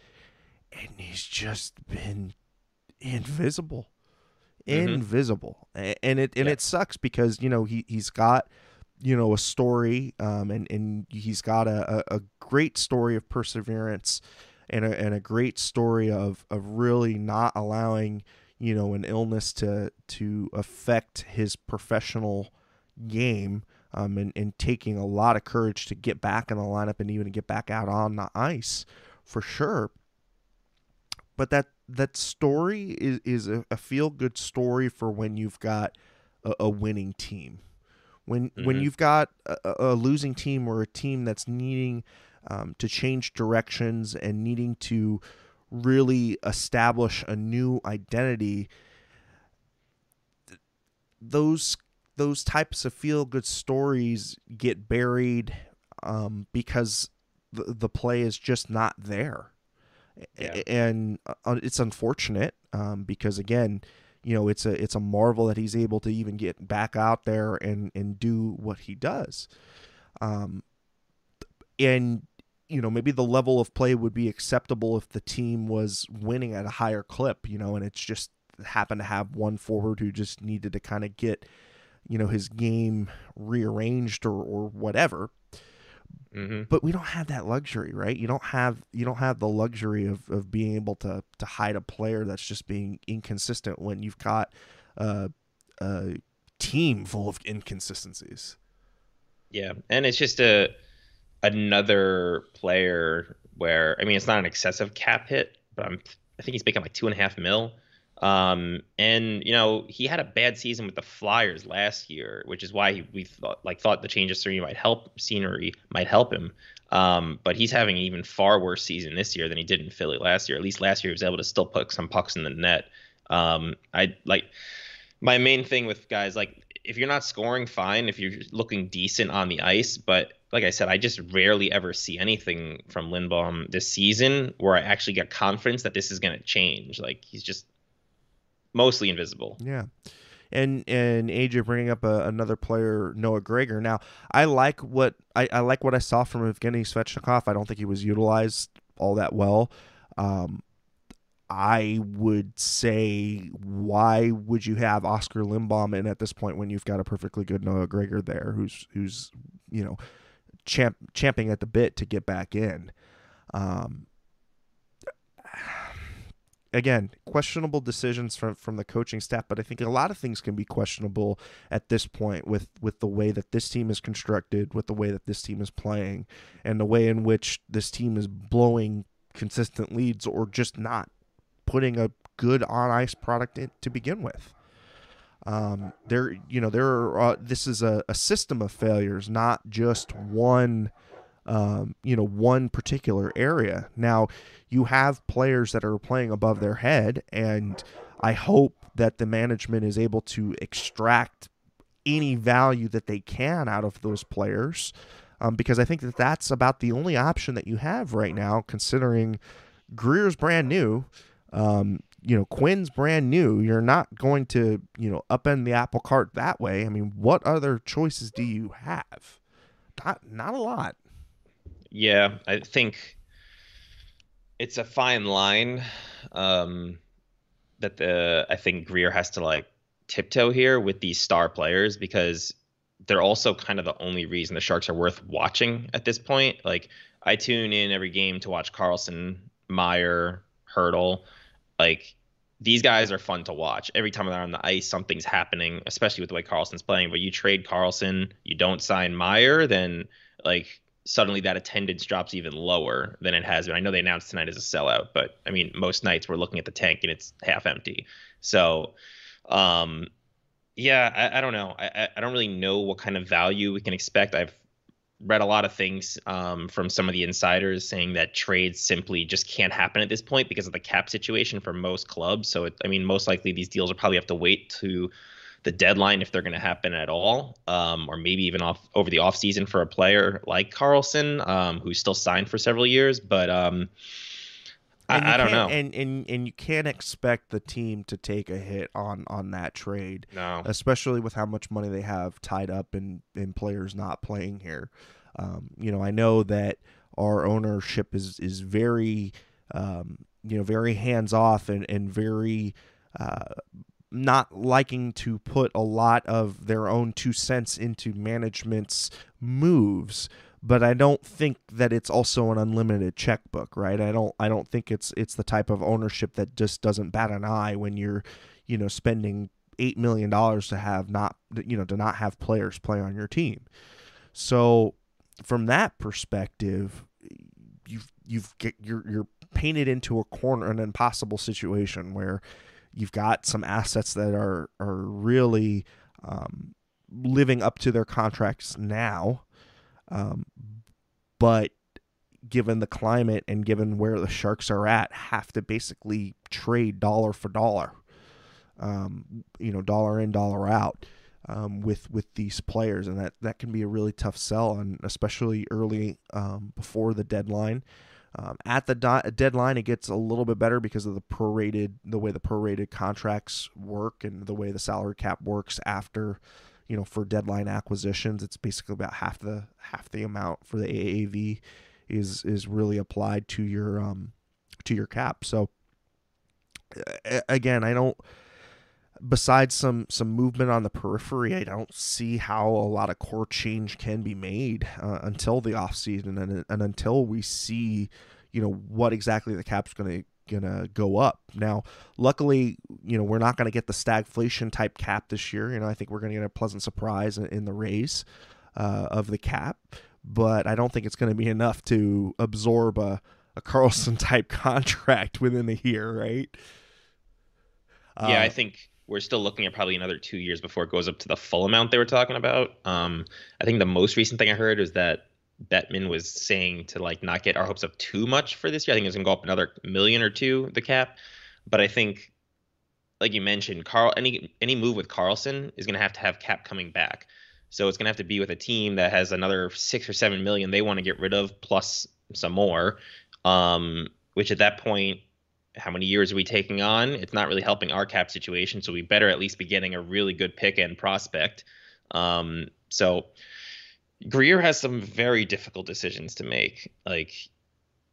And he's just been invisible, invisible. Mm-hmm. And it and yeah. It sucks because, you know, he, he's got, you know, a story um, and, and he's got a, a great story of perseverance and a, and a great story of, of really not allowing, you know, an illness to to affect his professional game um, and, and taking a lot of courage to get back in the lineup and even to get back out on the ice for sure. But that, that story is, is a, a feel-good story for when you've got a, a winning team. When mm-hmm. when you've got a, a losing team or a team that's needing um, to change directions and needing to really establish a new identity, those those types of feel-good stories get buried um, because the, the play is just not there. Yeah. And uh, it's unfortunate um, because, again, you know, it's a it's a marvel that he's able to even get back out there and, and do what he does. Um, and, you know, maybe the level of play would be acceptable if the team was winning at a higher clip, you know, and it's just happened to have one forward who just needed to kind of get, you know, his game rearranged or, or whatever. Mm-hmm. But we don't have that luxury, right? You don't have you don't have the luxury of, of being able to to hide a player that's just being inconsistent when you've got uh, a team full of inconsistencies. Yeah, and it's just a another player where, I mean, it's not an excessive cap hit, but I'm I think he's making like two and a half mil. Um, and, you know, he had a bad season with the Flyers last year, which is why he, we thought, like thought the change of scenery might help scenery might help him. Um, but he's having an even far worse season this year than he did in Philly last year. At least last year, he was able to still put some pucks in the net. Um, I like my main thing with guys, like if you're not scoring, fine, if you're looking decent on the ice, but like I said, I just rarely ever see anything from Lindblom this season where I actually get confidence that this is going to change. Like he's just mostly invisible. Yeah. And and A J bringing up a, another player, Noah Gregor. Now, I like what I, I like what I saw from Evgeny Svechnikov. I don't think he was utilized all that well. Um, I would say, why would you have Oscar Lindblom in at this point when you've got a perfectly good Noah Gregor there who's who's, you know, champ champing at the bit to get back in? Um Again, questionable decisions from, from the coaching staff, but I think a lot of things can be questionable at this point with, with the way that this team is constructed, with the way that this team is playing, and the way in which this team is blowing consistent leads or just not putting a good on-ice product in to begin with. Um, there, you know, there are, uh, this is a, a system of failures, not just one. Um, you know, one particular area. Now, you have players that are playing above their head, and I hope that the management is able to extract any value that they can out of those players, um, because I think that that's about the only option that you have right now, considering Greer's brand new, um, you know, Quinn's brand new. You're not going to, you know, upend the apple cart that way. I mean, what other choices do you have? Not, not a lot. Yeah, I think it's a fine line um, that the I think Greer has to like tiptoe here with these star players, because they're also kind of the only reason the Sharks are worth watching at this point. Like I tune in every game to watch Karlsson, Meier, Hertl. Like these guys are fun to watch. Every time they're on the ice, something's happening, especially with the way Karlsson's playing. But you trade Karlsson, you don't sign Meier, then like suddenly that attendance drops even lower than it has been. I know they announced tonight as a sellout, but I mean, most nights we're looking at the tank and it's half empty. So, um, yeah, I, I don't know. I, I don't really know what kind of value we can expect. I've read a lot of things um, from some of the insiders saying that trades simply just can't happen at this point because of the cap situation for most clubs. So, it, I mean, most likely these deals will probably have to wait to the deadline if they're going to happen at all, um, or maybe even off over the off season for a player like Karlsson, um, who's still signed for several years, but um, I, I don't know. And, and, and you can't expect the team to take a hit on, on that trade, no, especially with how much money they have tied up in, in players not playing here. Um, you know, I know that our ownership is, is very, um, you know, very hands-off and, and very, uh, not liking to put a lot of their own two cents into management's moves, but I don't think that it's also an unlimited checkbook, right? I don't I don't think it's it's the type of ownership that just doesn't bat an eye when you're, you know, spending eight million dollars to have not you know to not have players play on your team. So from that perspective, you've you've get you're you're painted into a corner, an impossible situation where you've got some assets that are are really um, living up to their contracts now, um, but given the climate and given where the Sharks are at, have to basically trade dollar for dollar, um, you know, dollar in, dollar out um, with with these players. And that, that can be a really tough sell, and especially early um, before the deadline. Um, at the do- deadline, it gets a little bit better because of the prorated, the way the prorated contracts work and the way the salary cap works after, you know, for deadline acquisitions. It's basically about half the half the amount for the A A V is is really applied to your um to your cap. So again, I don't. Besides some some movement on the periphery, I don't see how a lot of core change can be made uh, until the offseason and and until we see, you know, what exactly the cap's going to gonna go up. Now, luckily, you know, we're not going to get the stagflation type cap this year. You know, I think we're going to get a pleasant surprise in, in the raise uh, of the cap, but I don't think it's going to be enough to absorb a a Karlsson type contract within the year, right? Yeah, uh, I think. We're still looking at probably another two years before it goes up to the full amount they were talking about. Um, I think the most recent thing I heard was that Bettman was saying to like not get our hopes up too much for this year. I think it's going to go up another million or two, the cap. But I think, like you mentioned, Carl, any any move with Karlsson is going to have to have cap coming back. So it's going to have to be with a team that has another six or seven million they want to get rid of plus some more, um, which at that point, how many years are we taking on? It's not really helping our cap situation, so we better at least be getting a really good pick and prospect. Um, so Greer has some very difficult decisions to make. Like,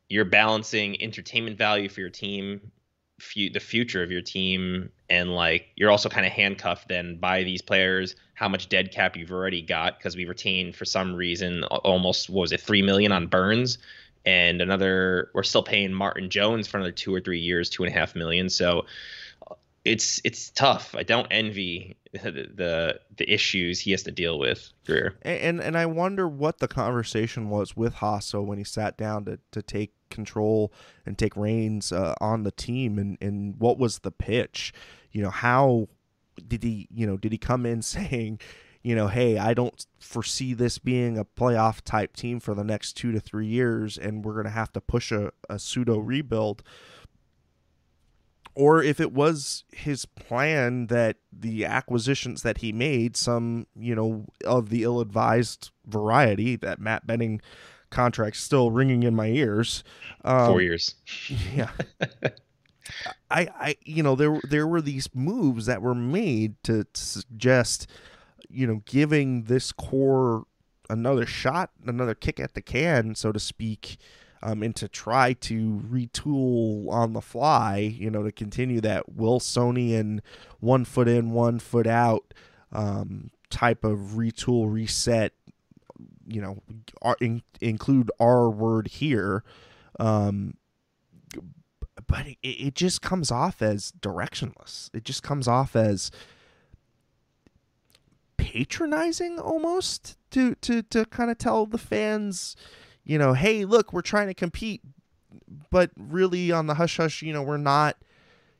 you're balancing entertainment value for your team, f- the future of your team, and like you're also kind of handcuffed then by these players, how much dead cap you've already got, because we retained for some reason almost, what was it, three million dollars on Burns. And another, we're still paying Martin Jones for another two or three years, two and a half million. So it's it's tough. I don't envy the the, the issues he has to deal with, Greer. And, and and I wonder what the conversation was with Hasso when he sat down to, to take control and take reins uh, on the team, and, and what was the pitch? You know, how did he? You know, did he come in saying, you know, hey, I don't foresee this being a playoff type team for the next two to three years, and we're going to have to push a, a pseudo rebuild? Or if it was his plan that the acquisitions that he made, some, you know, of the ill-advised variety, that Matt Benning contract still ringing in my ears. Um, Four years. Yeah. I, I, you know, there, there were these moves that were made to, to suggest, you know, giving this core another shot, another kick at the can, so to speak, um, and to try to retool on the fly, you know, to continue that Wilsonian one foot in, one foot out um, type of retool, reset, you know, our, in, include our word here. Um, but it, it just comes off as directionless. It just comes off as patronizing almost to to to kind of tell the fans, you know, hey, look, we're trying to compete, but really on the hush hush, you know, we're not,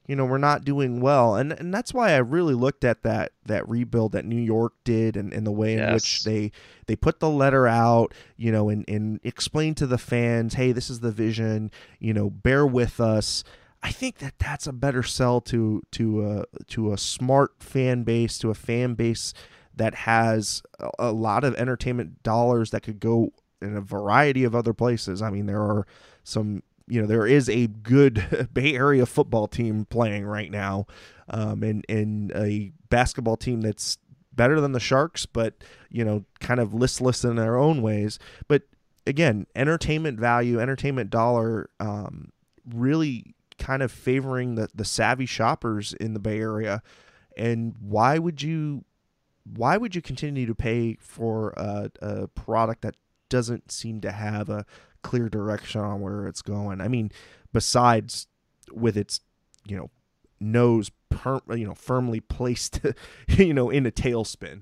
you know, we're not doing well. And and that's why I really looked at that that rebuild that New York did, and, and the way yes. in which they they put the letter out, you know, and and explained to the fans, hey, this is the vision, you know, bear with us. I think that that's a better sell to to a to a smart fan base, to a fan base that has a lot of entertainment dollars that could go in a variety of other places. I mean, there are some, you know, there is a good Bay Area football team playing right now, um, and, and a basketball team that's better than the Sharks, but, you know, kind of listless in their own ways. But again, entertainment value, entertainment dollar, um, really kind of favoring the, the savvy shoppers in the Bay Area. And why would you, why would you continue to pay for a, a product that doesn't seem to have a clear direction on where it's going? I mean, besides with its, you know, nose, per, you know, firmly placed, you know, in a tailspin.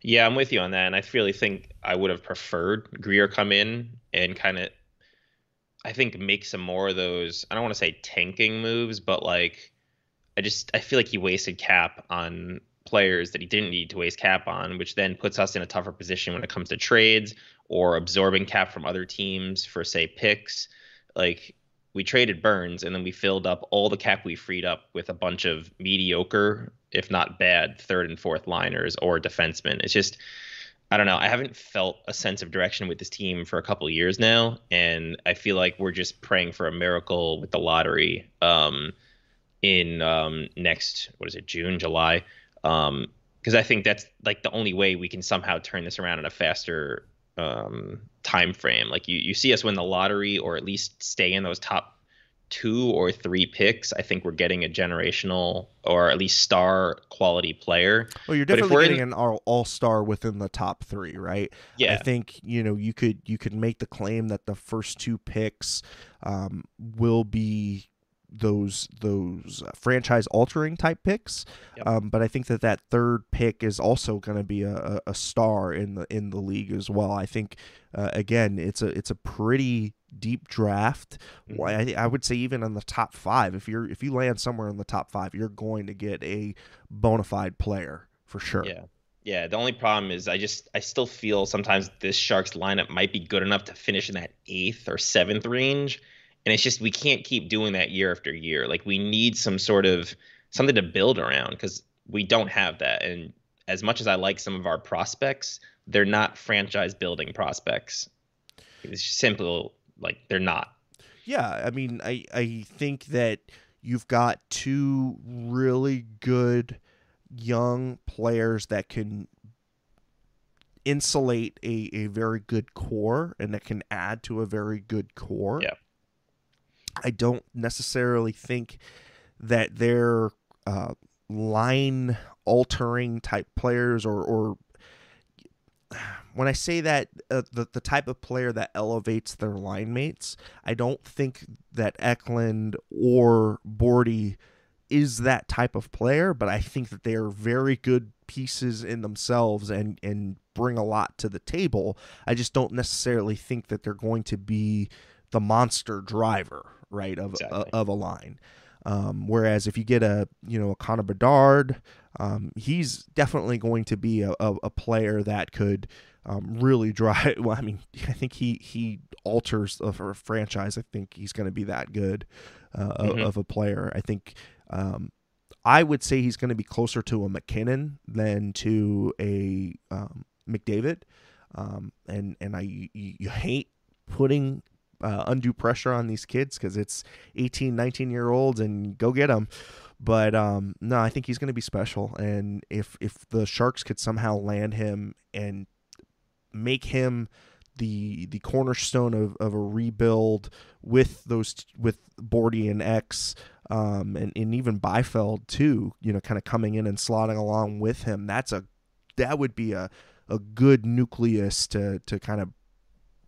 Yeah, I'm with you on that. And I really think I would have preferred Greer come in and kind of, I think, make some more of those, I don't want to say tanking moves, but like, I just, I feel like he wasted cap on players that he didn't need to waste cap on, which then puts us in a tougher position when it comes to trades or absorbing cap from other teams for, say, picks. Like, we traded Burns, and then we filled up all the cap we freed up with a bunch of mediocre, if not bad, third and fourth liners or defensemen. It's just, I don't know. I haven't felt a sense of direction with this team for a couple of years now, and I feel like we're just praying for a miracle with the lottery um, in um, next, what is it, June, July? Um, because I think that's like the only way we can somehow turn this around in a faster um, time frame. Like you, you see us win the lottery or at least stay in those top two or three picks. I think we're getting a generational or at least star quality player. Well, you're definitely getting in, an all, all star within the top three, right? Yeah. I think, you know, you could, you could make the claim that the first two picks um, will be those those franchise altering type picks. Yep. Um, but I think that that third pick is also going to be a, a star in the in the league as well. I think uh, again it's a it's a pretty deep draft. Mm-hmm. I, I would say even in the top five, if you're if you land somewhere in the top five, you're going to get a bona fide player for sure. Yeah. Yeah, the only problem is I just I still feel sometimes this Sharks lineup might be good enough to finish in that eighth or seventh range. And it's just we can't keep doing that year after year. Like, we need some sort of something to build around because we don't have that. And as much as I like some of our prospects, they're not franchise building prospects. It's simple, like they're not. Yeah, I mean, I, I think that you've got two really good young players that can insulate a, a very good core and that can add to a very good core. Yeah. I don't necessarily think that they're uh, line-altering type players, or, or when I say that, uh, the, the type of player that elevates their line mates, I don't think that Eklund or Bordy is that type of player, but I think that they are very good pieces in themselves and, and bring a lot to the table. I just don't necessarily think that they're going to be the monster driver, right, of exactly. a, of a line. Um, whereas if you get a, you know, a Conor Bedard, um, he's definitely going to be a, a, a player that could um, really drive. Well, I mean, I think he he alters the franchise. I think he's going to be that good uh, mm-hmm. of, of a player. I think um, I would say he's going to be closer to a McKinnon than to a um, McDavid. Um, and and I you, you hate putting Uh, undue pressure on these kids because it's eighteen, nineteen year olds and go get them. But um, no, I think he's going to be special. And if, if the Sharks could somehow land him and make him the, the cornerstone of, of a rebuild with those, with Bordy and X um, and, and even Byfield too, you know, kind of coming in and slotting along with him, that's a, that would be a, a good nucleus to, to kind of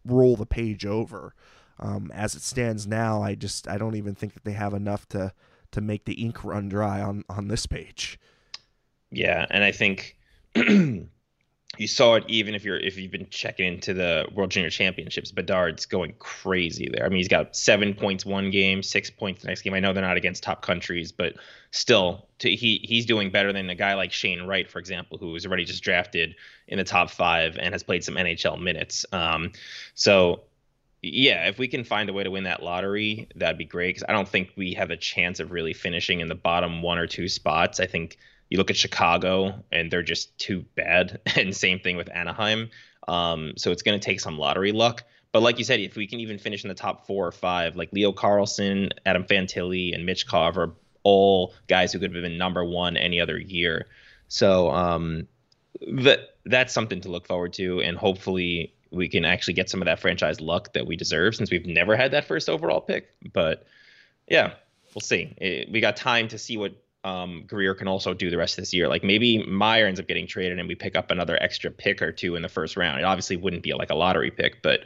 roll the page over. Um, as it stands now, I just I don't even think that they have enough to to make the ink run dry on, on this page. Yeah, and I think you saw it even if you're if you've been checking into the World Junior Championships. Bedard's going crazy there. I mean, he's got seven points one game, six points the next game. I know they're not against top countries, but still, to, he he's doing better than a guy like Shane Wright, for example, who was already just drafted in the top five and has played some N H L minutes. Um, so. Yeah, if we can find a way to win that lottery, that'd be great because I don't think we have a chance of really finishing in the bottom one or two spots. I think you look at Chicago and they're just too bad, and same thing with Anaheim. Um, so it's going to take some lottery luck. But like you said, if we can even finish in the top four or five, like Leo Karlsson, Adam Fantilli, and Mitch Carver, all guys who could have been number one any other year. So um, that that's something to look forward to, and hopefully we can actually get some of that franchise luck that we deserve since we've never had that first overall pick. But yeah, we'll see. It, we got time to see what um, Greer can also do the rest of this year. Like maybe Meier ends up getting traded and we pick up another extra pick or two in the first round. It obviously wouldn't be like a lottery pick, but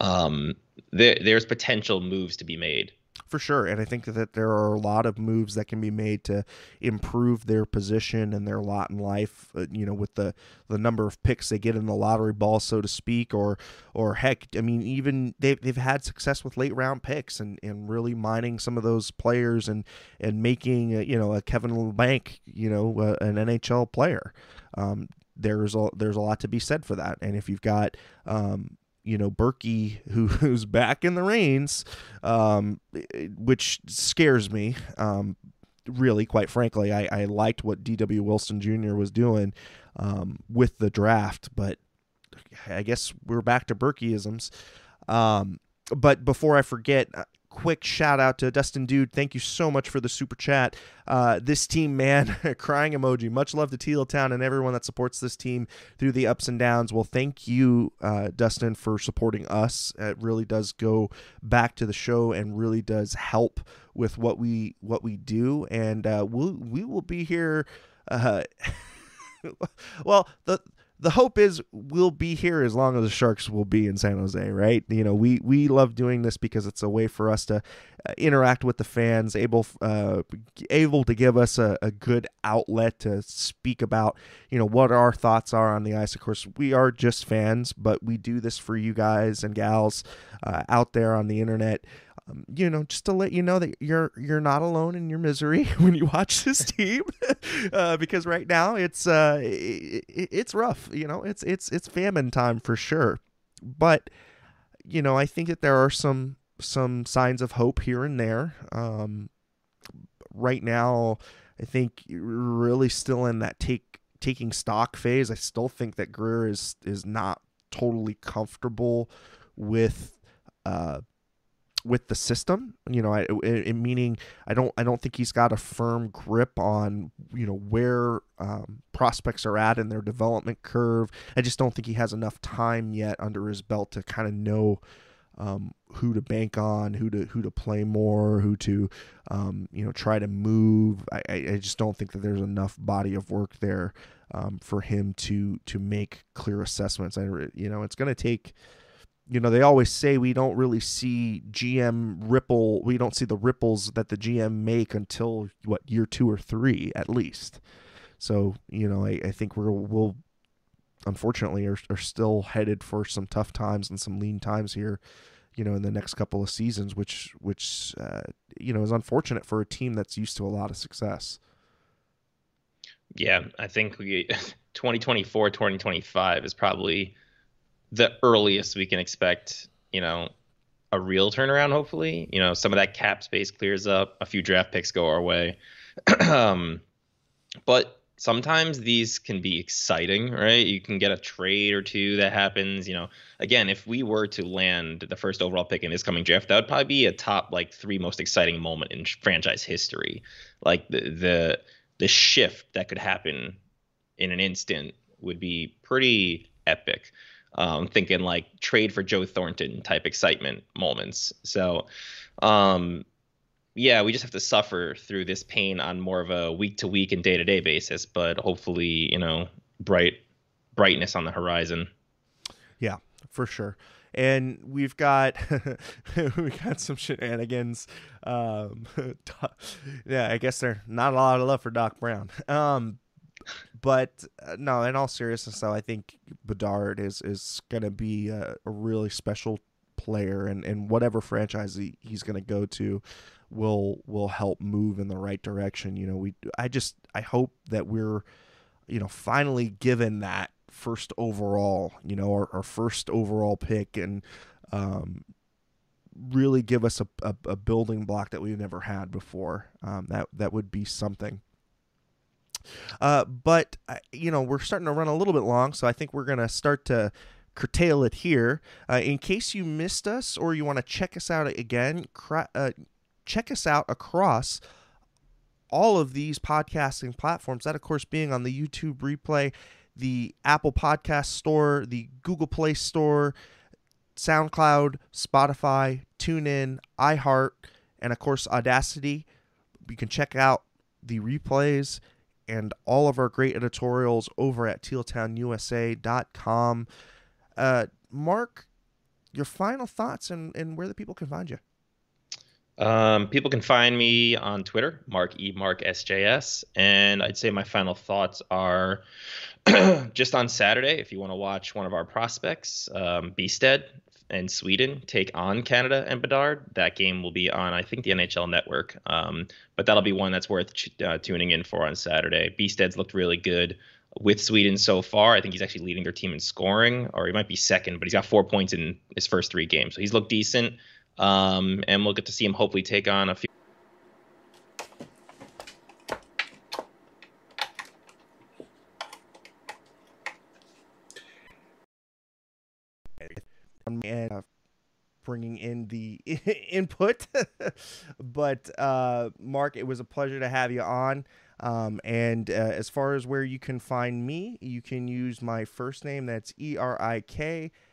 um, there, there's potential moves to be made. for sure. And I think that there are a lot of moves that can be made to improve their position and their lot in life, uh, you know, with the, the number of picks they get in the lottery ball, so to speak, or, or heck, I mean, even they've, they've had success with late round picks and, and really mining some of those players and, and making, uh, you know, a Kevin Labanc, you know, uh, an N H L player. Um, there's a, there's a lot to be said for that. And if you've got, um, you know, Berkey, who, who's back in the reins, um, which scares me, um, really, quite frankly. I, I liked what D W Wilson Junior was doing um, with the draft, but I guess we're back to Berkeyisms. Um, but before I forget, quick shout out to Dustin Dude. Thank you so much for the super chat. Uh, this team, man, crying emoji. Much love to Teal Town and everyone that supports this team through the ups and downs. Well, thank you, uh, Dustin, for supporting us. It really does go back to the show and really does help with what we what we do. And uh, we'll, we will be here. Uh, well, the. The hope is we'll be here as long as the Sharks will be in San Jose, right? You know, we we love doing this because it's a way for us to uh, interact with the fans, able uh, able to give us a, a good outlet to speak about, you know, what our thoughts are on the ice. Of course, we are just fans, but we do this for you guys and gals uh, out there on the internet. Um, you know, just to let you know that you're you're not alone in your misery when you watch this team, uh, because right now it's uh, it, it's rough. You know, it's it's it's famine time for sure. But you know, I think that there are some some signs of hope here and there. Um, right now, I think you're really still in that take taking stock phase. I still think that Greer is is not totally comfortable with. Uh, with the system, you know, I, it, meaning I don't, I don't think he's got a firm grip on, you know, where um, prospects are at in their development curve. I just don't think he has enough time yet under his belt to kind of know um, who to bank on, who to, who to play more, who to, um, you know, try to move. I, I just don't think that there's enough body of work there um, for him to, to make clear assessments. I, you know, it's going to take, you know, they always say we don't really see G M ripple. We don't see the ripples that the G M make until, what, year two or three at least. So, you know, I, I think we're, we'll, unfortunately, are, are still headed for some tough times and some lean times here, you know, in the next couple of seasons, which, which uh, you know, is unfortunate for a team that's used to a lot of success. Yeah, I think we, twenty twenty-four, twenty twenty-five is probably the earliest we can expect, you know, a real turnaround, hopefully. You know, some of that cap space clears up, a few draft picks go our way. um, but sometimes these can be exciting, right? You can get a trade or two that happens, you know. Again, if we were to land the first overall pick in this coming draft, that would probably be a top, like, three most exciting moment in franchise history. Like, the the, the shift that could happen in an instant would be pretty epic. Um, thinking like trade for Joe Thornton type excitement moments. So, um, yeah, we just have to suffer through this pain on more of a week to week and day to day basis, but hopefully, you know, bright brightness on the horizon. Yeah, for sure. And we've got we got some shenanigans. Um, yeah, I guess there's not a lot of love for Doc Brown. Um, But uh, no, in all seriousness, though, I think Bedard is, is going to be a, a really special player, and, and whatever franchise he, he's going to go to will will help move in the right direction. You know, we I just I hope that we're, you know, finally given that first overall, you know, our, our first overall pick, and um, really give us a, a, a building block that we've never had before. Um, that that would be something. Uh, but, you know, we're starting to run a little bit long, so I think we're going to start to curtail it here. Uh, in case you missed us or you want to check us out again, cr- uh, check us out across all of these podcasting platforms. That, of course, being on the YouTube replay, the Apple Podcast Store, the Google Play Store, SoundCloud, Spotify, TuneIn, iHeart, and, of course, Audacity. You can check out the replays and all of our great editorials over at teal town u s a dot com. Uh, Mark, your final thoughts and, and where the people can find you. Um, people can find me on Twitter, Mark E. Mark S J S. And I'd say my final thoughts are just on Saturday, if you want to watch one of our prospects, um, Beasted and Sweden take on Canada and Bedard. That game will be on, I think, the N H L Network. Um, but that'll be one that's worth uh, tuning in for on Saturday. Beasted's looked really good with Sweden so far. I think he's actually leading their team in scoring, or he might be second, but he's got four points in his first three games. So he's looked decent. Um, and we'll get to see him hopefully take on a few. And uh, bringing in the input, but uh, Mark, it was a pleasure to have you on. Um, and uh, as far as where you can find me, you can use my first name. That's E R I K